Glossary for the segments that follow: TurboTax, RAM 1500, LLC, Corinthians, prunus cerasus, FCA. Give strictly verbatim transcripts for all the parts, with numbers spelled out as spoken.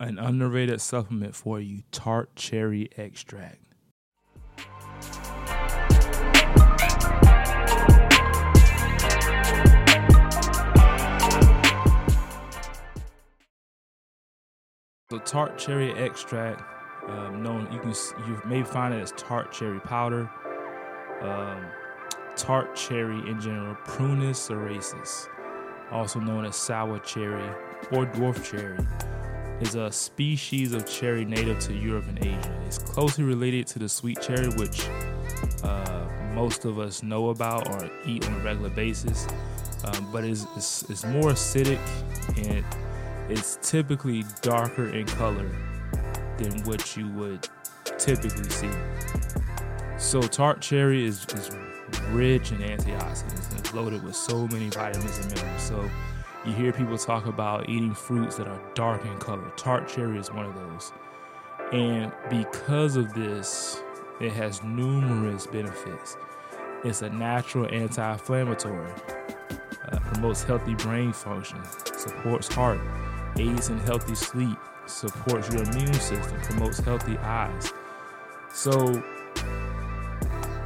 an underrated supplement for you, tart cherry extract. The tart cherry extract, um, known you can you may find it as tart cherry powder, um, tart cherry in general, Prunus cerasus, also known as sour cherry or dwarf cherry, is a species of cherry native to Europe and Asia. It's closely related to the sweet cherry, which uh, most of us know about or eat on a regular basis, um, but it's, it's, it's more acidic and it's typically darker in color than what you would typically see. So tart cherry is, is rich in antioxidants and it's loaded with so many vitamins and minerals. So you hear people talk about eating fruits that are dark in color. Tart cherry is one of those. And because of this, it has numerous benefits. It's a natural anti-inflammatory, uh, promotes healthy brain function, supports heart, aids in healthy sleep, supports your immune system, promotes healthy eyes. So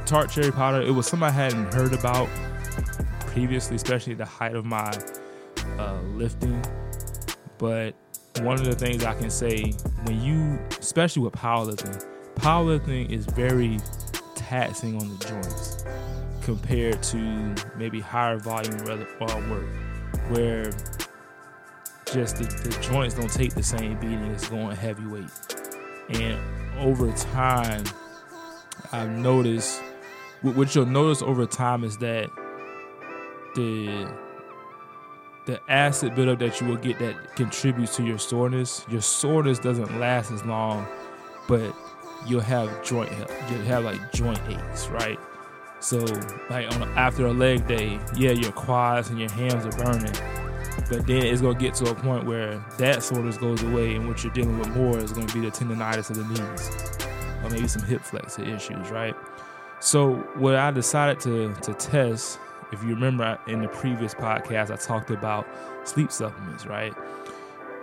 tart cherry powder, it was something I hadn't heard about previously, especially at the height of my uh, lifting. But one of the things I can say, when you, especially with powerlifting, powerlifting is very taxing on the joints compared to maybe higher volume work, where just the, the joints don't take the same beating as going heavyweight. And over time, I've noticed, what you'll notice over time is that the the acid buildup that you will get that contributes to your soreness, your soreness doesn't last as long, but you'll have joint you'll have like joint aches, right? So like on a, after a leg day, yeah, your quads and your hams are burning, but then it's gonna get to a point where that soreness goes away, and what you're dealing with more is gonna be the tendonitis of the knees, or maybe some hip flexor issues, right? So what I decided to to test, if you remember in the previous podcast, I talked about sleep supplements, right?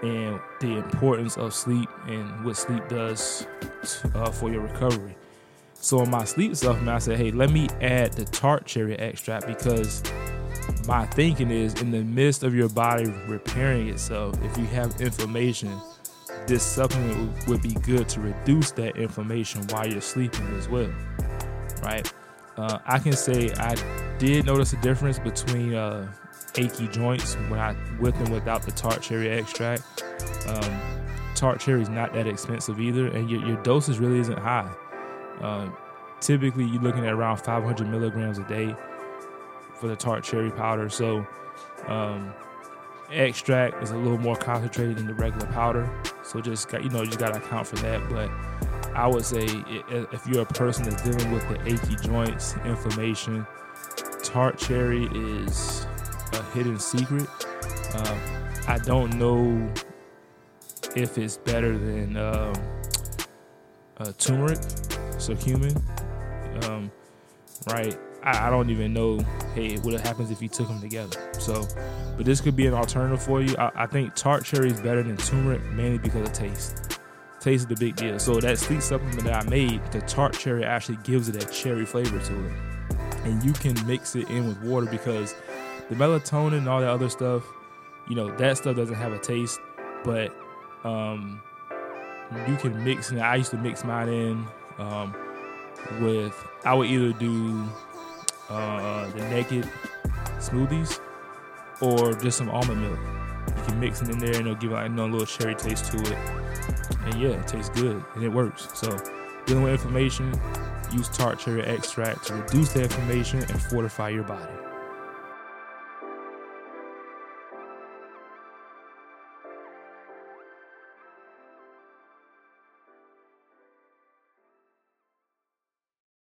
And the importance of sleep and what sleep does to, uh, for your recovery. So in my sleep supplement, I said, hey, let me add the tart cherry extract, because my thinking is, in the midst of your body repairing itself, if you have inflammation, this supplement would be good to reduce that inflammation while you're sleeping as well, right? Uh, I can say I did notice a difference between uh, achy joints when I with and without the tart cherry extract. Um, tart cherry is not that expensive either, and your, your dosage really isn't high. Uh, typically, you're looking at around five hundred milligrams a day for the tart cherry powder. So um, extract is a little more concentrated than the regular powder. So just got, you know, you just gotta account for that. But I would say if you're a person that's dealing with the achy joints, inflammation, tart cherry is a hidden secret. Um, I don't know if it's better than um, uh, turmeric, so cumin, um, right? I, I don't even know, hey, what happens if you took them together. So, but this could be an alternative for you. I, I think tart cherry is better than turmeric, mainly because of taste. Taste is the big deal. So that sleep supplement that I made, the tart cherry actually gives it that cherry flavor to it. And you can mix it in with water, because the melatonin and all that other stuff, you know, that stuff doesn't have a taste, but um, you can mix, and I used to mix mine in um, with, I would either do Uh, the naked smoothies or just some almond milk. You can mix it in there and it'll give like, you know, a little cherry taste to it, and yeah, it tastes good and it works. So dealing with inflammation, use tart cherry extract to reduce the inflammation and fortify your body.